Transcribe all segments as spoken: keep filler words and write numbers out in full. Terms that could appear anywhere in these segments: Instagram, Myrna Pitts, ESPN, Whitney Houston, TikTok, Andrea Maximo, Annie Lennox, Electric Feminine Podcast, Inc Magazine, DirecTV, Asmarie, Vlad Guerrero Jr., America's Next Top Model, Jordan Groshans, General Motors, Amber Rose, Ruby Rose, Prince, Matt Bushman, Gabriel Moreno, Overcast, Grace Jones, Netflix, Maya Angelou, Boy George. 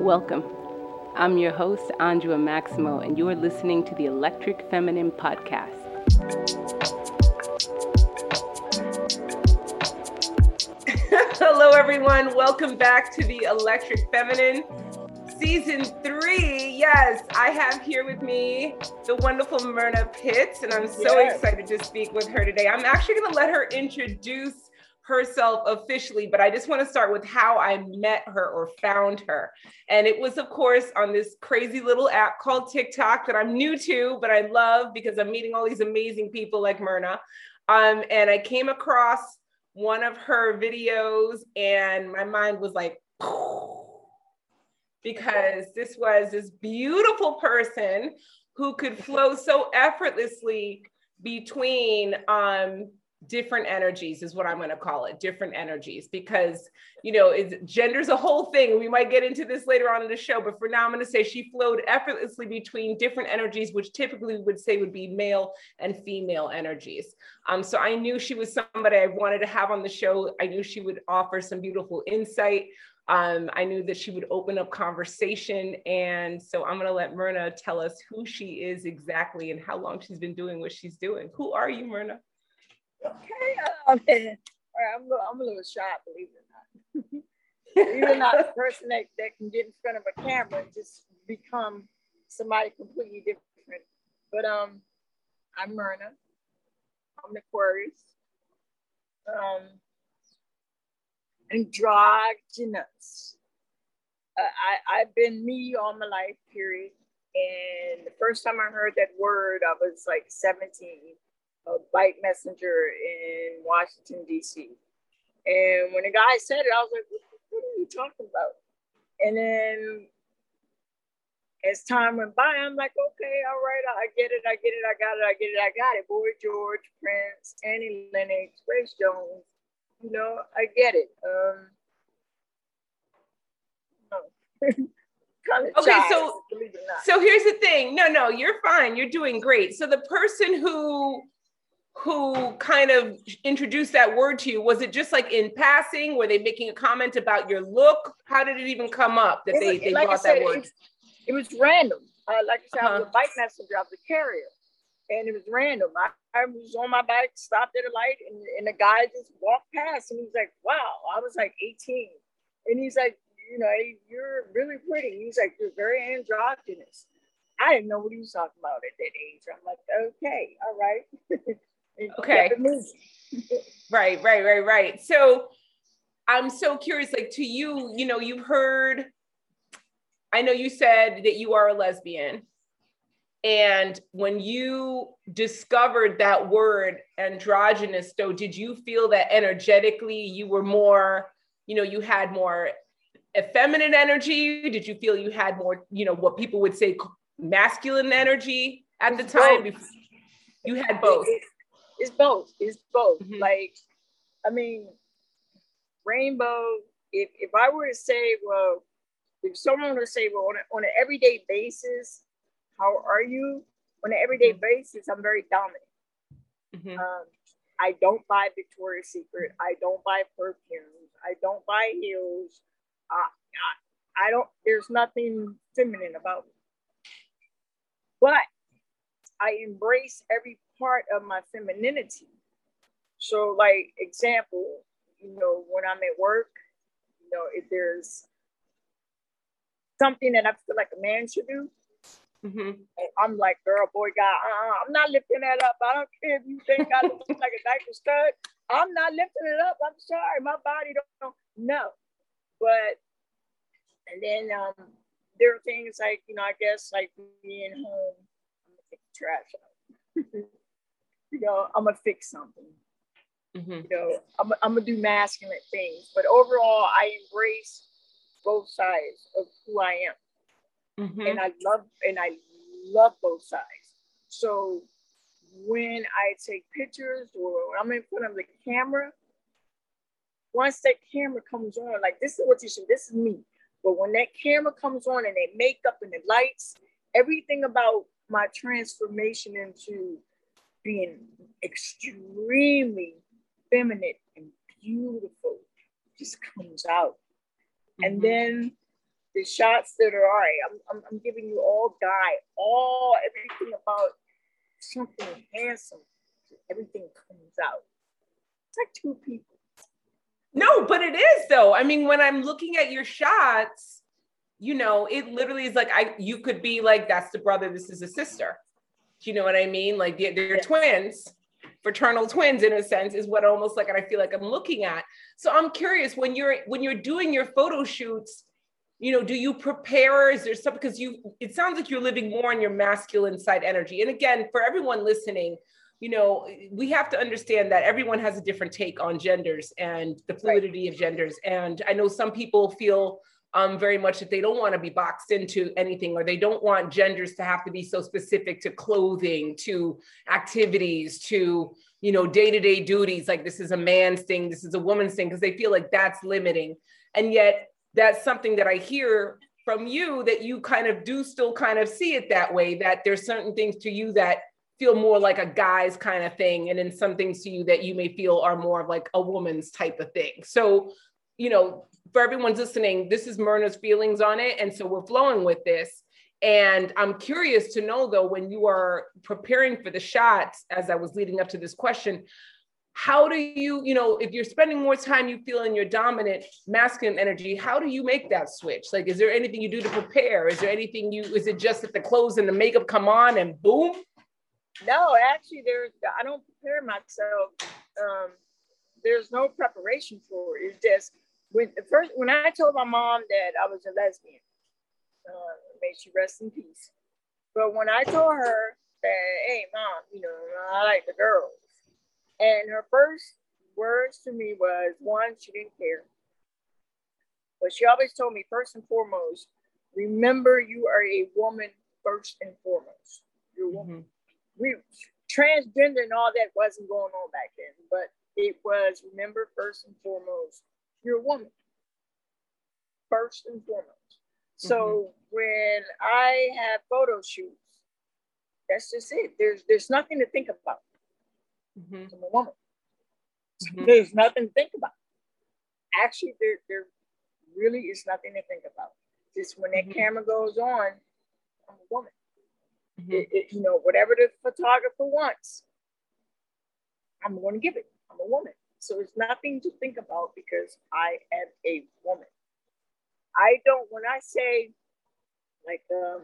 Welcome. I'm your host, Andrea Maximo, and you are listening to the Electric Feminine Podcast. Hello, everyone. Welcome back to the Electric Feminine Season three. Yes, I have here with me the wonderful Myrna Pitts, and I'm so yes. excited to speak with her today. I'm actually going to let her introduce herself officially, but I just want to start with how I met her or found her. And it was, of course, on this crazy little app called TikTok that I'm new to, but I love because I'm meeting all these amazing people like Myrna. Um, and I came across one of her videos and my mind was like, because this was this beautiful person who could flow so effortlessly between um, different energies is what I'm going to call it, different energies, because, you know, it's, gender's a whole thing. We might get into this later on in the show, but for now, I'm going to say she flowed effortlessly between different energies, which typically we would say would be male and female energies. Um, so I knew she was somebody I wanted to have on the show. I knew she would offer some beautiful insight. Um, I knew that she would open up conversation. And so I'm going to let Myrna tell us who she is exactly and how long she's been doing what she's doing. Who are you, Myrna? Okay, um, all right, I'm, I'm a little shy, believe it or not. Even not a person that, that can get in front of a camera and just become somebody completely different. But um, I'm Myrna. I'm an Aquarius. Um, androgynous. Uh, I, I've been me all my life, period. And the first time I heard that word, I was like seventeen. A bike messenger in Washington, D C. And when the guy said it, I was like, what, what are you talking about? And then as time went by, I'm like, okay, all right, I get it, I get it, I got it, I get it, I got it. Boy George, Prince, Annie Lennox, Grace Jones, you know, I get it. Um, no. Kind of okay, child, so, so here's the thing. No, no, you're fine. You're doing great. So the person who who kind of introduced that word to you, was it just like in passing? Were they making a comment about your look? How did it even come up that was, they, they like brought said, that word? It was, it was random. Uh, like I said, uh-huh. I was a bike messenger. I was a carrier. And it was random. I, I was on my bike, stopped at a light, and, and a guy just walked past and he was like, wow. I was like eighteen. And he's like, you know, you're really pretty. He's like, you're very androgynous. I didn't know what he was talking about at that age. I'm like, okay, all right. Okay. Right, right, right, right. So I'm so curious, like to you, you know, you've heard, I know you said that you are a lesbian. And when you discovered that word androgynous, though, did you feel that energetically you were more, you know, you had more effeminate energy? Did you feel you had more, you know, what people would say masculine energy at the time? Both. You had both. It, it, it's both. It's both. Mm-hmm. Like, I mean, rainbow, if, if I were to say, well, if someone were to say, well, on, a, on an everyday basis, how are you? On an everyday mm-hmm. basis, I'm very dominant. Mm-hmm. Um, I don't buy Victoria's Secret. I don't buy perfumes. I don't buy heels. I, I, I don't, there's nothing feminine about me, but I embrace every part of my femininity. So like example, you know, when I'm at work, you know, if there's something that I feel like a man should do, mm-hmm. I'm like, girl, boy, God, uh-uh, I'm not lifting that up. I don't care if you think I look like a diaper stud. I'm not lifting it up. I'm sorry. My body don't know. But, and then um, there are things like, you know, I guess like being home, I'm gonna take the trash out. You know, I'm gonna fix something. Mm-hmm. You know, I'm, I'm gonna do masculine things. But overall, I embrace both sides of who I am. Mm-hmm. And I love, and I love both sides. So when I take pictures or when I'm in front of the camera, once that camera comes on, like this is what you should, this is me. But when that camera comes on and that makeup and the lights, everything about my transformation into being extremely feminine and beautiful just comes out. Mm-hmm. And then the shots that are all right. I'm, I'm, I'm giving you all guy, all everything about something handsome. Everything comes out. It's like two people. No, but it is though. I mean, when I'm looking at your shots, you know, it literally is like I. You could be like, that's the brother. This is the sister. Do you know what I mean? Like they're, they're yeah. twins. Fraternal twins in a sense is what almost like, and I feel like I'm looking at. So I'm curious when you're, when you're doing your photo shoots, you know, do you prepare? Is there stuff, because you, it sounds like you're living more on your masculine side energy. And again, for everyone listening, you know, we have to understand that everyone has a different take on genders and the fluidity right. of genders. And I know some people feel um, very much that they don't want to be boxed into anything, or they don't want genders to have to be so specific to clothing, to activities, to, you know, day-to-day duties. Like this is a man's thing, this is a woman's thing, because they feel like that's limiting. And yet that's something that I hear from you, that you kind of do still kind of see it that way, that there's certain things to you that feel more like a guy's kind of thing. And then some things to you that you may feel are more of like a woman's type of thing. So, you know, for everyone's listening, this is Myrna's feelings on it. And so we're flowing with this. And I'm curious to know though, when you are preparing for the shots, as I was leading up to this question, how do you, you know, if you're spending more time, you feel in your dominant masculine energy, how do you make that switch? Like, is there anything you do to prepare? Is there anything you, is it just that the clothes and the makeup come on and boom? No, actually there's, I don't prepare myself. Um, there's no preparation for it. It's just, When the first, when I told my mom that I was a lesbian, uh, may she rest in peace. But when I told her that, hey, mom, you know, I like the girls, and her first words to me was, one, she didn't care. But she always told me, first and foremost, remember you are a woman first and foremost. You're a woman. Mm-hmm. We, transgender and all that wasn't going on back then, but it was, remember first and foremost, you're a woman, first and foremost. So mm-hmm. when I have photo shoots, that's just it. There's there's nothing to think about. Mm-hmm. I'm a woman. Mm-hmm. There's nothing to think about. Actually, there, there really is nothing to think about. Just when that mm-hmm. camera goes on, I'm a woman. Mm-hmm. It, it, you know, whatever the photographer wants, I'm going to give it. I'm a woman. So it's nothing to think about because I am a woman. I don't, when I say like, um,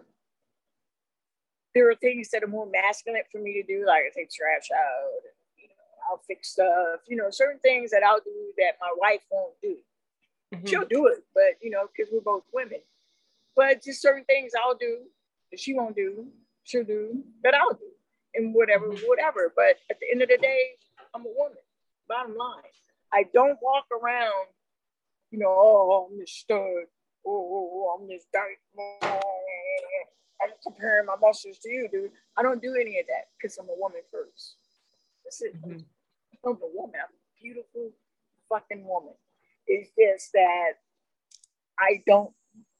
there are things that are more masculine for me to do, like I take trash out, and, you know, I'll fix stuff, you know, certain things that I'll do that my wife won't do. Mm-hmm. She'll do it, but you know, because we're both women. But just certain things I'll do that she won't do, she'll do, that I'll do, and whatever, mm-hmm. whatever. But at the end of the day, I'm a woman. Bottom line, I don't walk around, you know, oh, I'm this stud, oh, oh, oh I'm this dyke, I'm comparing my muscles to you, dude. I don't do any of that because I'm a woman first. That's it. Mm-hmm. I'm a woman. I'm a beautiful fucking woman. It's just that I don't,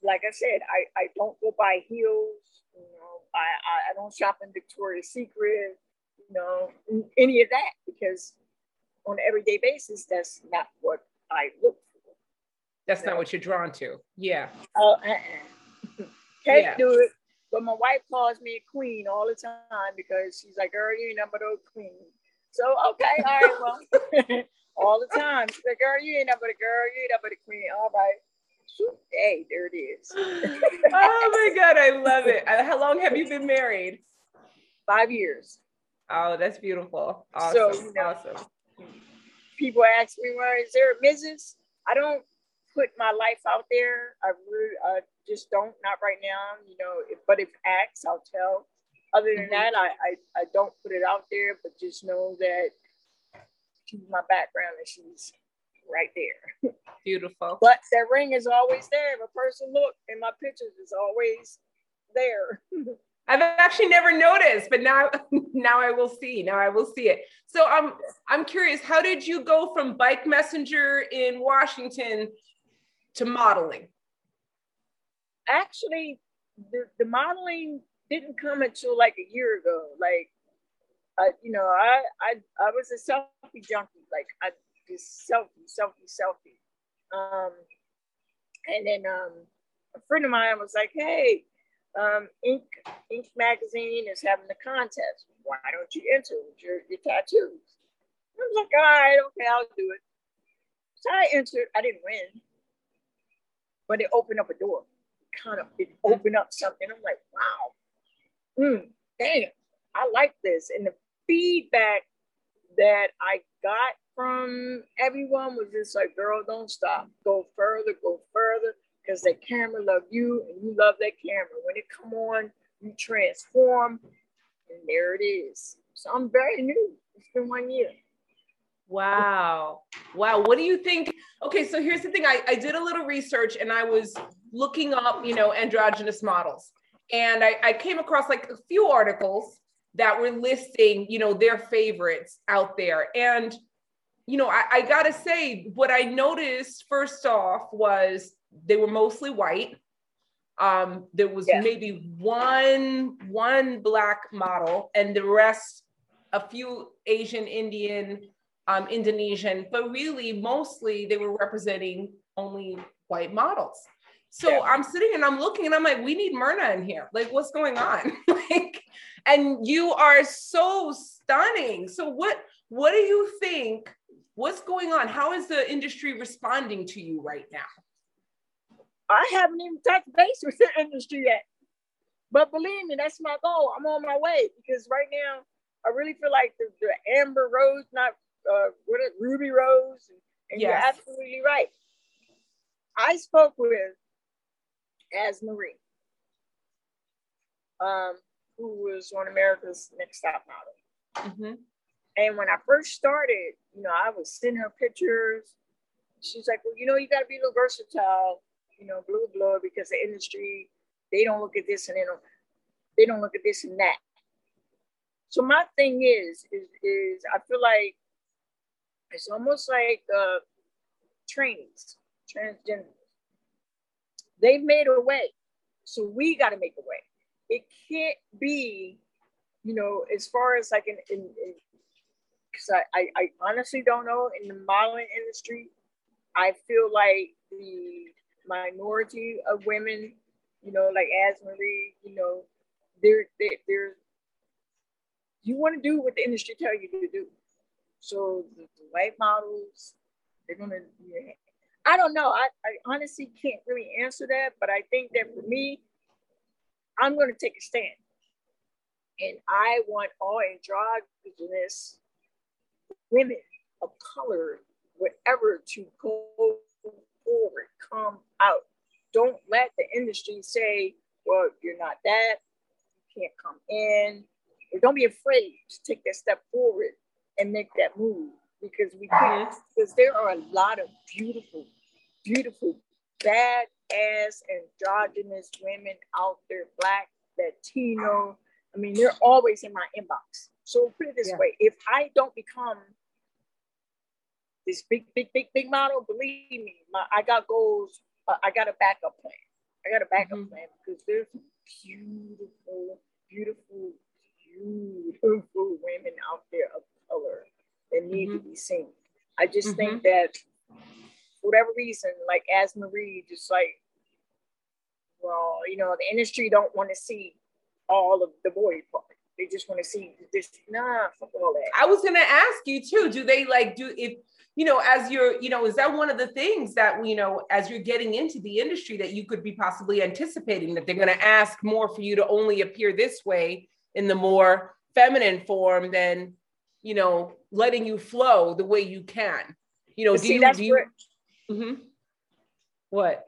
like I said, I, I don't go buy heels, you know, I, I, I don't shop in Victoria's Secret, you know, any of that, because on an everyday basis, that's not what I look for. That's you know? Not what you're drawn to. Yeah. Oh, uh, uh-uh. Can't yeah. do it. But my wife calls me a queen all the time because she's like, girl, you ain't nothing but a queen. So, okay, all right, well, all the time. She's like, girl, you ain't nothing but a girl, you ain't nothing but a queen. All right. Hey, there it is. Oh my God, I love it. How long have you been married? Five years. Oh, that's beautiful. Awesome. So, you know, awesome. People ask me, well, is there a Missus? I don't put my life out there. I really, I just don't, not right now, you know, if, but if asked, I'll tell. Other than mm-hmm. that, I, I, I don't put it out there, but just know that she's my background and she's right there. Beautiful. But that ring is always there. If a person look in my pictures, is always there. I've actually never noticed, but now, now I will see. Now I will see it. So I'm, I'm curious, how did you go from bike messenger in Washington to modeling? Actually, the, the modeling didn't come until like a year ago. Like, I, you know, I, I, I was a selfie junkie. Like I just selfie, selfie, selfie. Um, and then um, a friend of mine was like, hey, um, Inc Inc Magazine is having a contest. Why don't you enter with your, your tattoos? I was like, all right, okay, I'll do it. So I entered. I didn't win, but it opened up a door. It kind of, it opened up something. I'm like, wow, mm, damn, I like this. And the feedback that I got from everyone was just like, girl, don't stop. Go further, go further, because that camera love you and you love that camera. When it come on, you transform, and there it is. So I'm very new. It's been one year. Wow. Wow. What do you think? Okay. So here's the thing. I, I did a little research and I was looking up, you know, androgynous models. And I, I came across like a few articles that were listing, you know, their favorites out there. And, you know, I, I gotta say what I noticed first off was they were mostly white. Um, there was yeah. maybe one, one black model and the rest, a few Asian, Indian, Um, Indonesian, but really mostly they were representing only white models. So yeah. I'm sitting and I'm looking and I'm like, we need Myrna in here. Like, what's going on? Like, and you are so stunning. So what, what do you think, what's going on? How is the industry responding to you right now? I haven't even touched base with the industry yet, but believe me, that's my goal. I'm on my way because right now I really feel like the, the Amber Rose, not Uh, what is Ruby Rose, and, and yes. You're absolutely right. I spoke with Asmarie, um, who was on America's Next Top Model. Mm-hmm. And when I first started, you know, I was sending her pictures. She's like, well, you know, you got to be a little versatile, you know, blah, blah, because the industry, they don't look at this and they don't, they don't look at this and that. So my thing is, is, is I feel like it's almost like uh, trans, transgenders. They've made a way. So we got to make a way. It can't be, you know, as far as like in, in, in cause I, I, I honestly don't know in the modeling industry, I feel like the minority of women, you know, like Asmarie, you know, they're, they're, they're you want to do what the industry tells you to do. So the, the white models, they're gonna, yeah. I don't know. I, I honestly can't really answer that, but I think that for me, I'm gonna take a stand. And I want all androgynous women of color, whatever, to go forward, come out. Don't let the industry say, well, you're not that, you can't come in. Don't be afraid to take that step forward and make that move because we can, because there are a lot of beautiful, beautiful, badass, androgynous women out there, Black, Latino. I mean, they're always in my inbox. So put it this yeah. way, if I don't become this big, big, big, big model, believe me, my, I got goals. Uh, I got a backup plan. I got a backup mm-hmm. plan because there's beautiful, beautiful, beautiful women out there of color that need mm-hmm. to be seen. I just mm-hmm. think that for whatever reason, like Asmarie, just like, well, you know, the industry don't want to see all of the boy part. They just want to see this. Nah, fuck all that. I was gonna ask you too. Do they like do if you know as you're you know is that one of the things that you know as you're getting into the industry that you could be possibly anticipating that they're gonna ask more for you to only appear this way? In the more feminine form than, you know, letting you flow the way you can. You know, do See, you, do you, mm-hmm. what?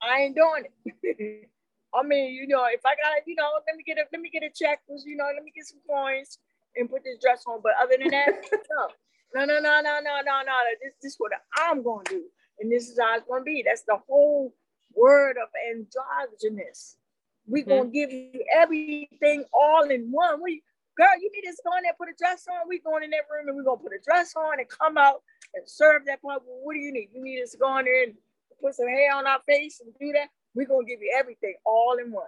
I ain't doing it. I mean, you know, if I got, you know, let me get a, let me get a check, you know, let me get some coins and put this dress on. But other than that, no, no, no, no, no, no, no. This, this is what I'm going to do. And this is how it's going to be. That's the whole word of androgynous. We're going to give you everything all in one. We, girl, you need to go in there, put a dress on. We're going in that room and we're going to put a dress on and come out and serve that part. Well, what do you need? You need us to go in there and put some hair on our face and do that. We're going to give you everything all in one.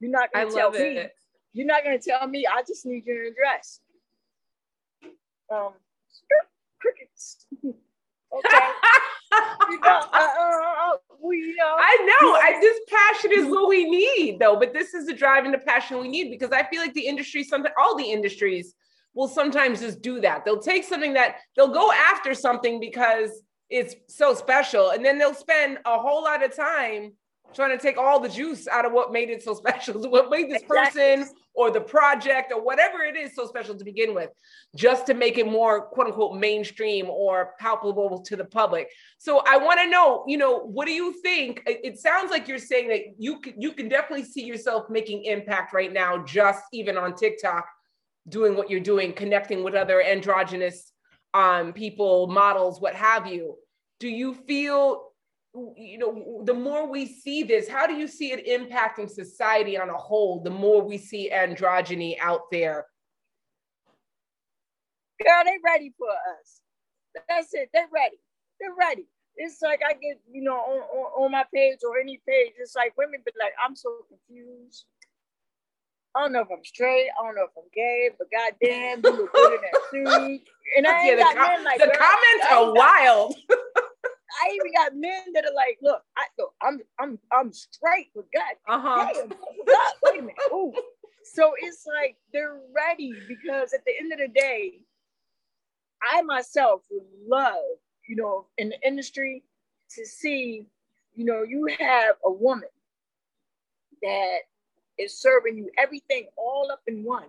You're not going to tell me. It. You're not going to tell me. I just need you to dress. Um, crickets. Okay. you know, uh, uh, we, uh, I know. I, this passion is what we need, though. But this is the drive and the passion we need, because I feel like the industry, sometimes all the industries will sometimes just do that. They'll take something that they'll go after something because it's so special, and then they'll spend a whole lot of time trying to take all the juice out of what made it so special, what made this exactly. person or the project or whatever it is so special to begin with, just to make it more quote unquote mainstream or palpable to the public. So I want to know, you know, what do you think? It sounds like you're saying that you can, you can definitely see yourself making impact right now, just even on TikTok, doing what you're doing, connecting with other androgynous um, people, models, what have you. Do you feel... you know, the more we see this, how do you see it impacting society on a whole, the more we see androgyny out there? Girl, they ready for us. That's it. They're ready. They're ready. It's like I get, you know, on, on, on my page or any page, it's like women be like, I'm so confused. I don't know if I'm straight. I don't know if I'm gay, but goddamn, you look good in that suit. And I ain't yeah, the got com- like, the girl, comments I are wild. I even got men that are like, "Look, I, look I'm, I'm, I'm straight, but God, uh-huh. damn, God, wait a minute." Ooh. So it's like they're ready, because at the end of the day, I myself would love, you know, in the industry to see, you know, you have a woman that is serving you everything all up in one.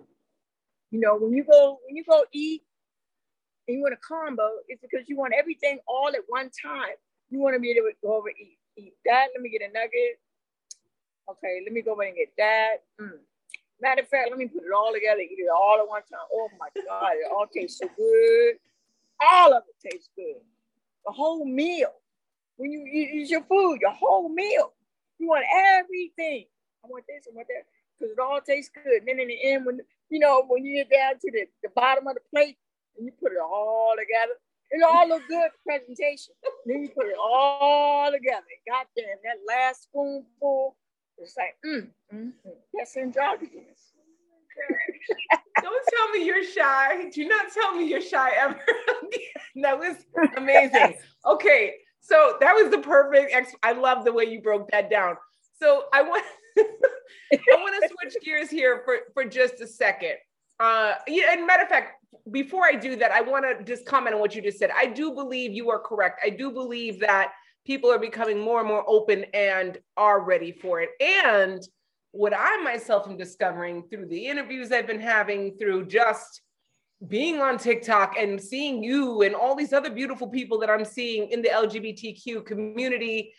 You know, when you go, when you go eat. And you want a combo, it's because you want everything all at one time. You want to be able to go over, eat, eat that. Let me get a nugget. Okay, let me go over and get that. Mm. Matter of fact, let me put it all together, eat it all at one time. Oh my God, it all tastes so good. All of it tastes good. The whole meal. When you eat your food, your whole meal. You want everything. I want this, I want that, because it all tastes good. And then in the end, when you know, when you get down to the, the bottom of the plate, and you put it all together. It all look good presentation. Then you put it all together. Goddamn, that last spoonful. It's like, mm, mm, mm. That's androgynous. Don't tell me you're shy. Do not tell me you're shy ever. That was amazing. Okay, so that was the perfect. Ex- I love the way you broke that down. So I want, I want to switch gears here for, for just a second. Uh, yeah, and matter of fact, before I do that, I want to just comment on what you just said. I do believe you are correct. I do believe that people are becoming more and more open and are ready for it. And what I myself am discovering through the interviews I've been having, through just being on TikTok and seeing you and all these other beautiful people that I'm seeing in the L G B T Q community,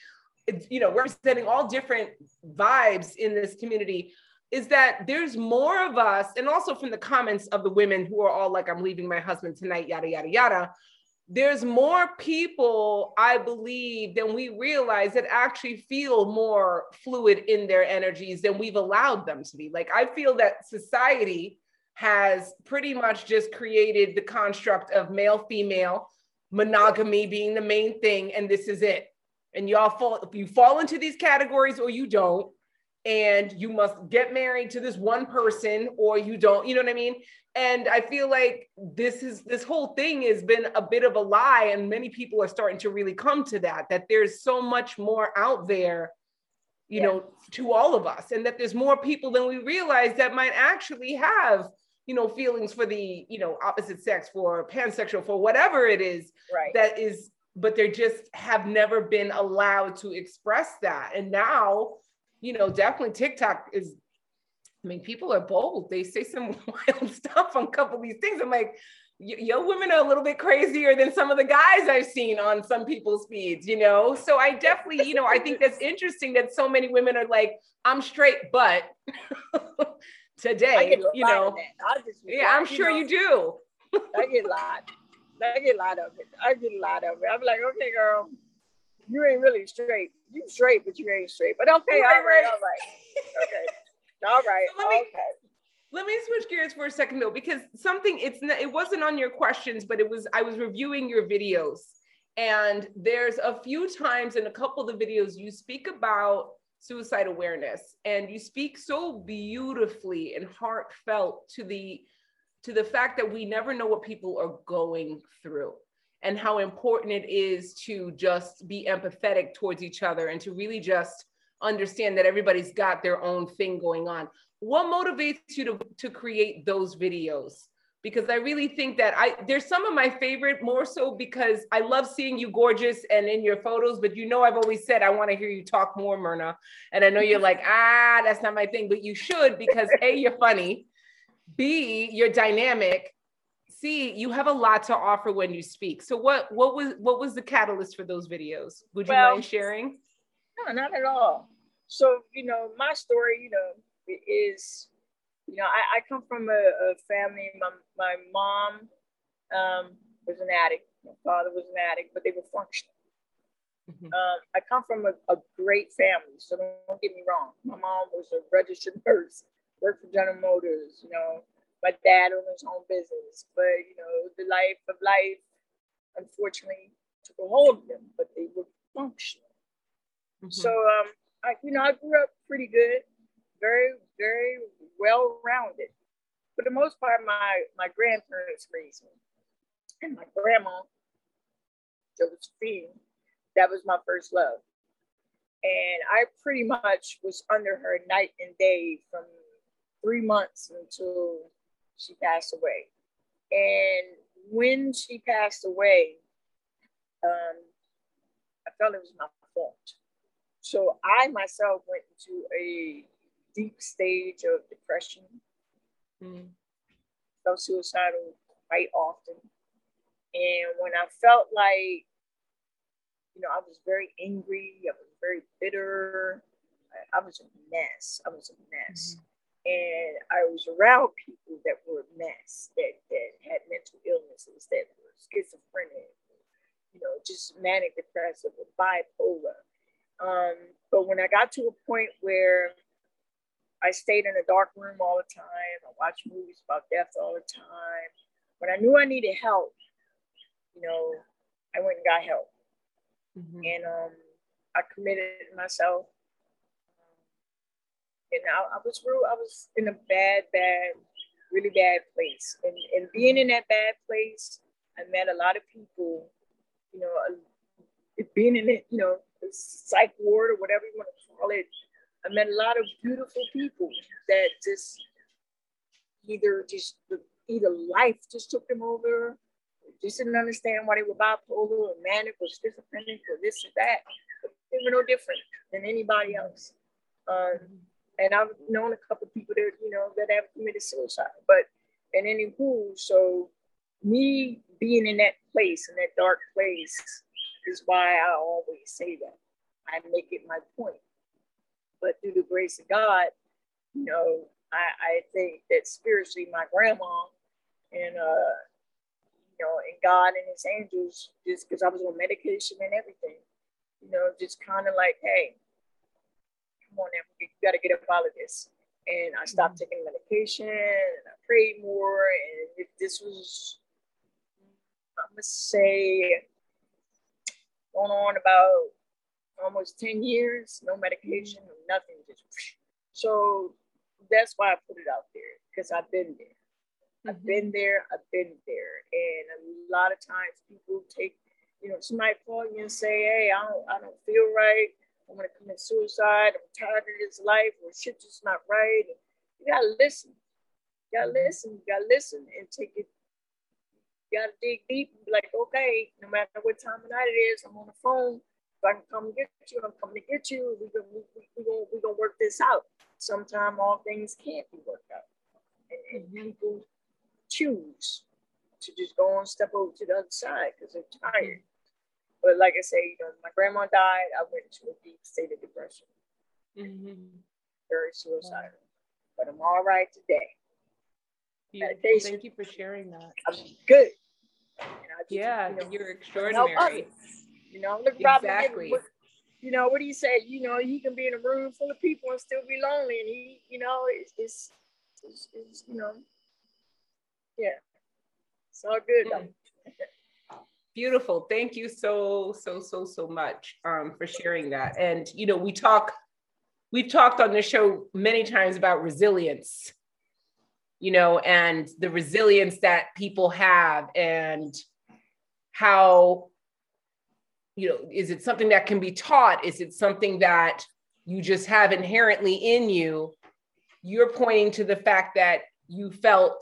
you know, representing all different vibes in this community, is that there's more of us, and also from the comments of the women who are all like, I'm leaving my husband tonight, yada, yada, yada. There's more people, I believe, than we realize that actually feel more fluid in their energies than we've allowed them to be. Like, I feel that society has pretty much just created the construct of male, female, monogamy being the main thing, and this is it. And y'all fall, you fall into these categories or you don't. And you must get married to this one person or you don't, you know what I mean? And I feel like this is, this whole thing has been a bit of a lie, and many people are starting to really come to that, that there's so much more out there, you yeah. know, to all of us, and that there's more people than we realize that might actually have, you know, feelings for the, you know, opposite sex, for pansexual, for whatever it is right. that is, but they just have never been allowed to express that. And now, you know, definitely TikTok is, I mean, people are bold. They say some wild stuff on a couple of these things. I'm like, yo, women are a little bit crazier than some of the guys I've seen on some people's feeds, you know? So I definitely, you know, I think that's interesting that so many women are like, I'm straight, but today, you know, just, yeah, I'm you sure know, you do. I get a lot. I get a lot of it. I get a lot of it. I'm like, okay, girl. You ain't really straight. You straight, but you ain't straight. But okay, right, all right, right, all right. Okay, all right, so let me, okay. Let me switch gears for a second though, because something, it's not, it wasn't on your questions, but it was, I was reviewing your videos. And there's a few times in a couple of the videos, you speak about suicide awareness, and you speak so beautifully and heartfelt to the, to the fact that we never know what people are going through. and how important it is to just be empathetic towards each other and to really just understand that everybody's got their own thing going on. What motivates you to, to create those videos? Because I really think that I, they're some of my favorite, more so because I love seeing you gorgeous and in your photos, but you know, I've always said, I want to hear you talk more, Myrna. And I know you're like, ah, that's not my thing, but you should, because A, you're funny, B, you're dynamic, C, you have a lot to offer when you speak. So what, what was, what was the catalyst for those videos? Would you well, mind sharing? No, not at all. So, you know, my story, you know, is, you know, I, I come from a, a family, my, my mom um, was an addict, my father was an addict, but they were functional. Mm-hmm. um, I come from a, a great family, so don't, don't get me wrong. My mom was a registered nurse, worked for General Motors, you know, my dad owned his own business, but, you know, the life of life, unfortunately, took a hold of them, but they were functional. Mm-hmm. So, um, I, you know, I grew up pretty good, very, very well-rounded. For the most part, my, my grandparents raised me. And my grandma, Josephine, that was my first love. And I pretty much was under her night and day from three months until she passed away. And when she passed away, um, I felt it was my fault. So I myself went into a deep stage of depression. Mm. Felt suicidal quite often. And when I felt like, you know, I was very angry, I was very bitter, I, I was a mess, I was a mess. Mm-hmm. And I was around people that were a mess, that, that had mental illnesses, that were schizophrenic, you know, just manic depressive or bipolar. Um, but when I got to a point where I stayed in a dark room all the time. I watched movies about death all the time. When I knew I needed help, you know, I went and got help. Mm-hmm. And um, I committed myself. And I, I was real, I was in a bad, bad, really bad place. And, and being in that bad place, I met a lot of people, you know, being in it, you know, psych ward or whatever you want to call it. I met a lot of beautiful people that just either just either life just took them over, just didn't understand why they were bipolar or manic or schizophrenic or this and that. They were no different than anybody else. Um, and I've known a couple of people that, you know, that have committed suicide, but and any who, so me being in that place, in that dark place, is why I always say that. I make it my point. But through the grace of God, you know, I, I think that spiritually my grandma and, uh, you know, and God and his angels, just because I was on medication and everything, you know, just kind of like, hey, come on, you got to get up out of this. And I stopped mm-hmm. taking medication and I prayed more. And if this was, I'm going to say, going on about almost ten years, no medication, no nothing. Just so that's why I put it out there, because I've been there. Mm-hmm. I've been there, I've been there. And a lot of times people take, you know, somebody call you and say, hey, I don't I don't feel right. I'm gonna commit suicide. I'm tired of this life, or shit just not right. And you gotta listen. You gotta listen, you gotta listen and take it. You gotta dig deep and be like, okay, no matter what time of night it is, I'm on the phone. I can come get you, I'm coming to get you, we're gonna, we, we gonna, we gonna work this out. Sometimes all things can't be worked out. And, and people choose to just go and step over to the other side because they're tired. But like I say, you know, my grandma died, I went into a deep state of depression. Mm-hmm. Very suicidal. Wow. But I'm all right today. Medication, thank you for sharing that. I'm good. And I just, yeah, you know, you're extraordinary. You know, look, Robin, exactly. What, you know, what do you say? You know, he can be in a room full of people and still be lonely. And he, you know, it's, it's, it's, it's you know, yeah, it's all good. Mm. Beautiful. Thank you so, so, so, so much um, for sharing that. And, you know, we talk, we've talked on this show many times about resilience, you know, and the resilience that people have and how, you know, is it something that can be taught? Is it something that you just have inherently in you? You're pointing to the fact that you felt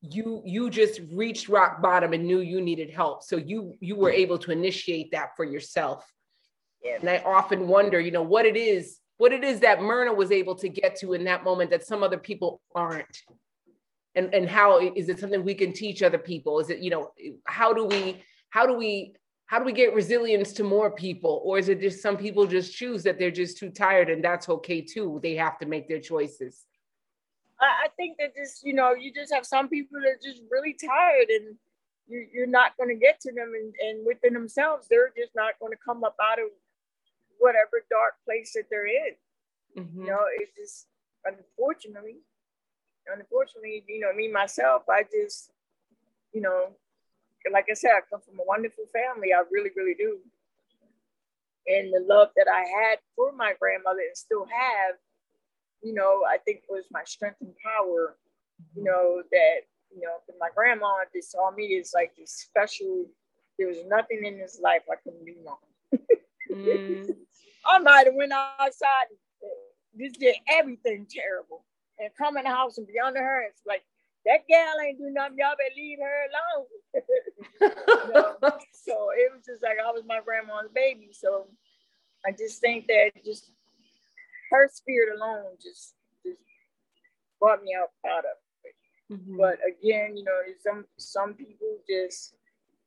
you you just reached rock bottom and knew you needed help. So you you were able to initiate that for yourself. And I often wonder, you know, what it is, what it is that Myrna was able to get to in that moment that some other people aren't. And, and how is it something we can teach other people? Is it, you know, how do we, how do we, how do we get resilience to more people? Or is it just some people just choose that they're just too tired, and that's okay too? They have to make their choices. I think that just, you know, you just have some people that are just really tired, and you, you're not going to get to them. And, and within themselves, they're just not going to come up out of whatever dark place that they're in. Mm-hmm. You know, it's just, unfortunately, unfortunately, you know, me, myself, I just, you know, like I said, I come from a wonderful family. I really, really do. And the love that I had for my grandmother and still have, you know, I think was my strength and power, you know, that, you know, my grandma just saw me as like this special, there was nothing in this life I couldn't do wrong. Mm. I might have went outside and just did everything terrible, and come in the house and be under her. It's like, that gal ain't do nothing. Y'all better leave her alone. You know? So it was just like, I was my grandma's baby. So I just think that just her spirit alone just, just brought me out, out of it. Mm-hmm. But again, you know, some some people just,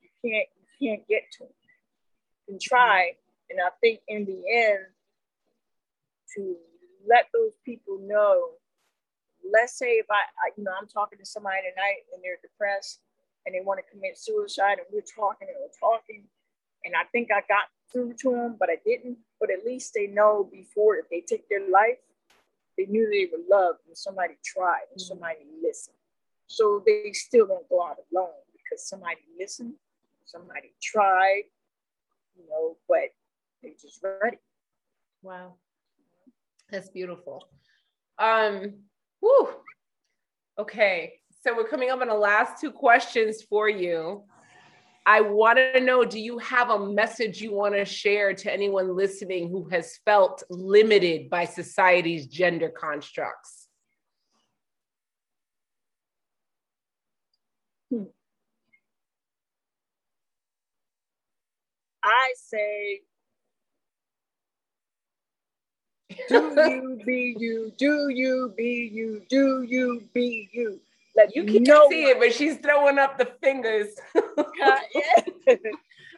you can't, you can't get to them. You can try. And I think in the end, to let those people know, let's say if I, I, you know, I'm talking to somebody tonight and they're depressed and they want to commit suicide, and we're talking and we're talking, and I think I got through to them, but I didn't. But at least they know before, if they take their life, they knew they were loved and somebody tried and somebody listened. So they still don't go out alone, because somebody listened, somebody tried, you know, but they're just ready. Wow. That's beautiful. Um, Woo. Okay, so we're coming up on the last two questions for you. I want to know, do you have a message you want to share to anyone listening who has felt limited by society's gender constructs? Hmm. I say, do you be you, do you be you, do you be you. Let you can't no see one, it, but she's throwing up the fingers. uh, yeah.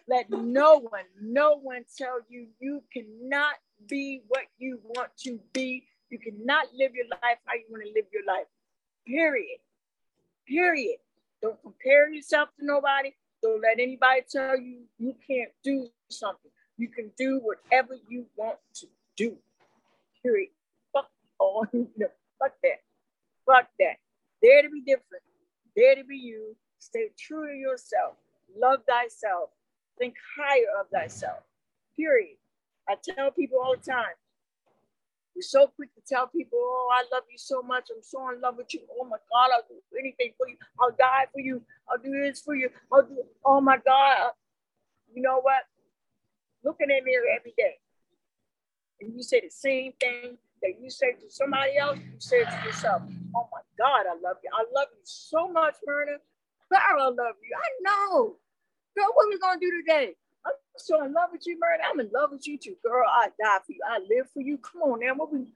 Let no one, no one tell you you cannot be what you want to be. You cannot live your life how you want to live your life. Period. Period. Don't compare yourself to nobody. Don't let anybody tell you you can't do something. You can do whatever you want to do. Period. Fuck all. No, fuck that. Fuck that. Dare to be different. Dare to be you. Stay true to yourself. Love thyself. Think higher of thyself. Period. I tell people all the time, we're so quick to tell people, oh, I love you so much. I'm so in love with you. Oh my God, I'll do anything for you. I'll die for you. I'll do this for you. I'll do, oh my God. You know what? Look in the mirror every day. And you say the same thing that you say to somebody else, you say to yourself, oh my God, I love you. I love you so much, Myrna. God, I love you. I know. Girl, what are we going to do today? I'm so in love with you, Myrna. I'm in love with you too. Girl, I die for you. I live for you. Come on, now. What we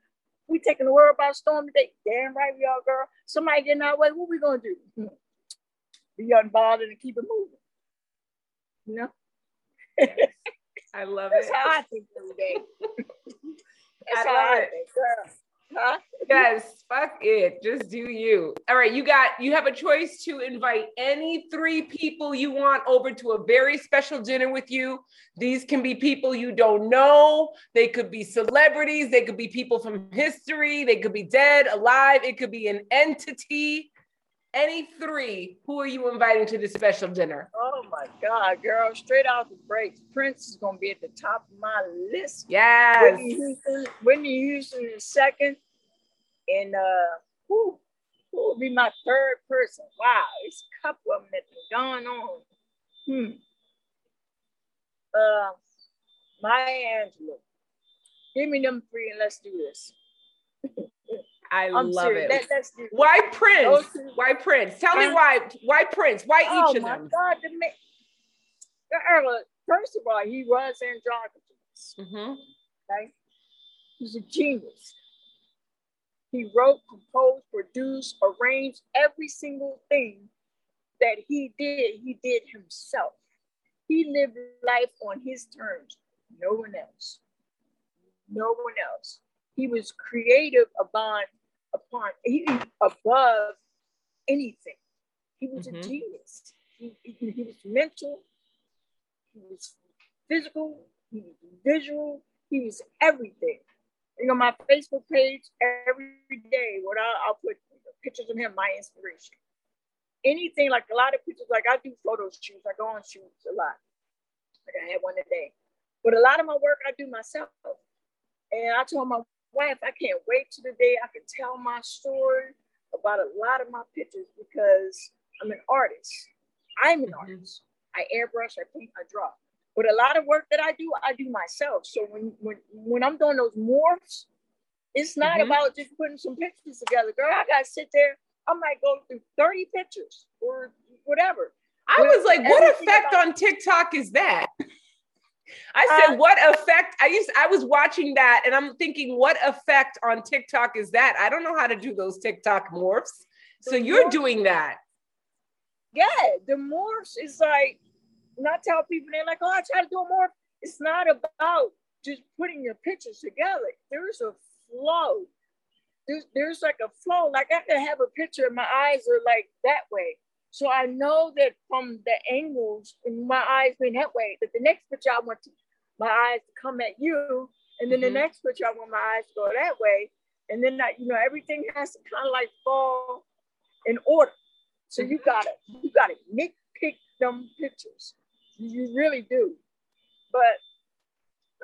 we taking the world by storm today? Damn right we are, girl. Somebody get in our way. What we going to do? Be unbothered and keep it moving. You know? Yes. I love That's it. That's how I think every day. That's I love it. Girl. Huh? Yes, fuck it. Just do you. All right, you got, you have a choice to invite any three people you want over to a very special dinner with you. These can be people you don't know. They could be celebrities. They could be people from history. They could be dead, alive. It could be an entity. Any three, who are you inviting to this special dinner? Oh my God, girl, straight off the breaks, Prince is going to be at the top of my list. Yes. Whitney Houston, Whitney Houston is second. And uh, who, who will be my third person? Wow, it's a couple of them that's gone on. Hmm. uh, Maya Angelou. Give me them three and let's do this. I I'm love serious. it. That, that's the, why Prince? Why Prince? Tell me why. Why Prince? Why oh each of them? Oh my God! The man, first of all, he was androgynous. Mm-hmm. Okay, he's a genius. He wrote, composed, produced, arranged every single thing that he did. He did himself. He lived life on his terms. No one else. No one else. He was creative upon. Upon he, above anything. He was mm-hmm. a genius. He, he, he was mental, he was physical, he was visual, he was everything. You know, my Facebook page every day, what I, I'll put pictures of him, my inspiration. Anything, like a lot of pictures, like I do photo shoots, I go on shoots a lot. Like I had one today. But a lot of my work I do myself. And I told my wife, I can't wait to the day I can tell my story about a lot of my pictures because I'm an artist. I'm an mm-hmm. artist. I airbrush, I paint, I draw. But a lot of work that I do, I do myself. So when when, when I'm doing those morphs, it's not mm-hmm. about just putting some pictures together. Girl, I got to sit there. I might go through thirty pictures or whatever. I was like, what effect on TikTok is that? I said, um, what effect? I used, I was watching that and I'm thinking, what effect on TikTok is that? I don't know how to do those TikTok morphs. So you're morphs, doing that. Yeah, the morphs is like, when I tell people, they're like, oh, I try to do a morph. It's not about just putting your pictures together. There's a flow. There's, there's like a flow. Like I can have a picture and my eyes are like that way. So I know that from the angles and my eyes being that way, that the next picture I want to, my eyes to come at you, and then mm-hmm. the next picture I want my eyes to go that way, and then that, you know, everything has to kind of like fall in order. So you gotta you gotta nitpick them pictures, you really do. But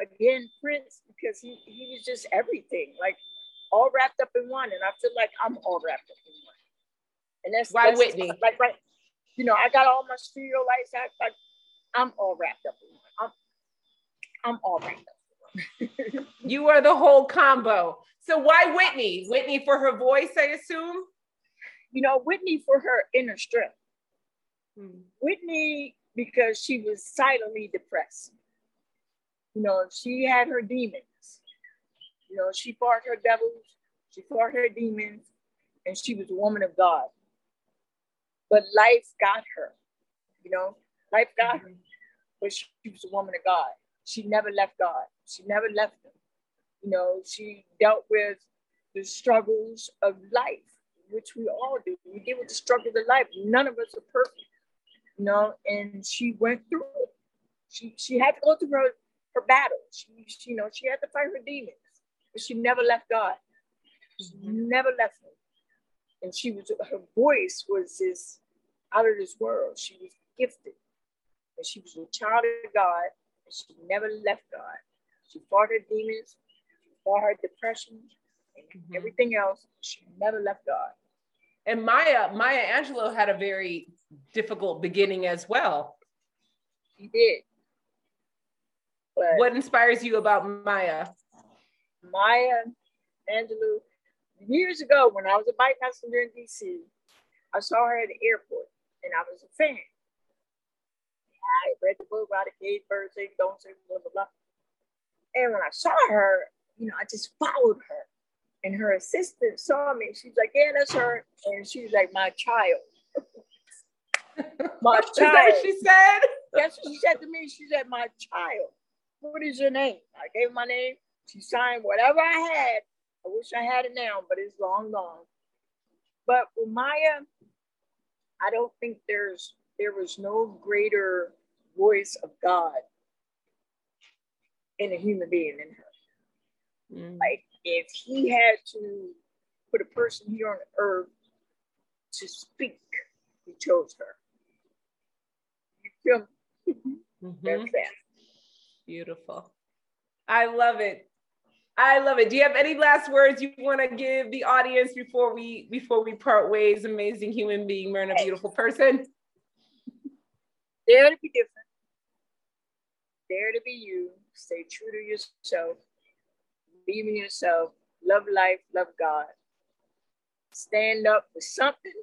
again, Prince, because he he was just everything, like all wrapped up in one, and I feel like I'm all wrapped up in one. And that's why that's, Whitney, like, right, you know, I got all my studio lights out. Like, I'm all wrapped up in one. I'm, I'm all wrapped up in one. You are the whole combo. So why Whitney? Whitney for her voice, I assume. You know, Whitney for her inner strength. Hmm. Whitney because she was silently depressed. You know, she had her demons. You know, she fought her devils. She fought her demons, and she was a woman of God. But life got her, you know, life got her, but she was a woman of God. She never left God. She never left him. You know, she dealt with the struggles of life, which we all do. We deal with the struggles of life. None of us are perfect, you know, and she went through it. She she had to go through her, her battles. She, she, you know, she had to fight her demons, but she never left God. She never left him. And she was, her voice was this out of this world. She was gifted. And she was a child of God. And she never left God. She fought her demons, she fought her depression, and mm-hmm. everything else. She never left God. And Maya, Maya Angelou had a very difficult beginning as well. She did. But what inspires you about Maya? Maya Angelou. Years ago, when I was a bike passenger in D C, I saw her at the airport, and I was a fan. I read the book about the gay birthday, don't say blah, blah, blah. And when I saw her, you know, I just followed her. And her assistant saw me. She's like, yeah, that's her. And she's like, my child. My child. Is that what she said? That's what she said to me. She said, my child, what is your name? I gave my name. She signed whatever I had. I wish I had it now, but it's long gone. But with Maya, I don't think there's there was no greater voice of God in a human being in her. Mm. Like if he had to put a person here on earth to speak, he chose her. You feel me? Mm-hmm. That's that. Beautiful. I love it. I love it. Do you have any last words you want to give the audience before we before we part ways? Amazing human being, Myrna, beautiful person. Dare to be different. dare to be you, stay true to yourself, believe in yourself, love life, love God. Stand up for something.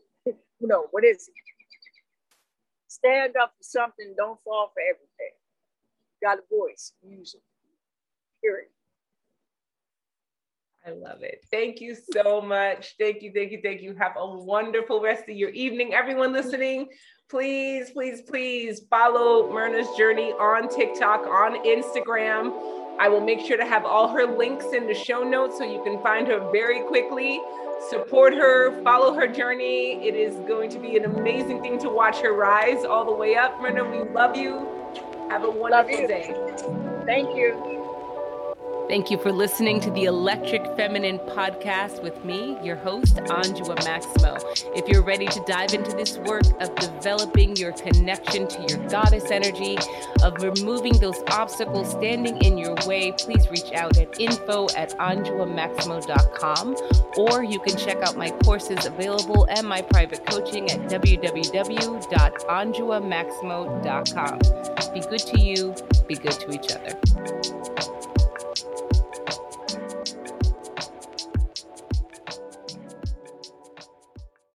No, what is it? Stand up for something, don't fall for everything. Got a voice, music, period. I love it. Thank you so much. Thank you, thank you, thank you. Have a wonderful rest of your evening. Everyone listening, please, please, please follow Myrna's journey on TikTok, on Instagram. I will make sure to have all her links in the show notes so you can find her very quickly. Support her, follow her journey. It is going to be an amazing thing to watch her rise all the way up. Myrna, we love you. Have a wonderful day. Thank you. Thank you for listening to the Electric Feminine Podcast with me, your host, Andrea Maximo. If you're ready to dive into this work of developing your connection to your goddess energy, of removing those obstacles standing in your way, please reach out at info at andrea maximo dot com, or you can check out my courses available and my private coaching at w w w dot andrea maximo dot com. Be good to you, be good to each other.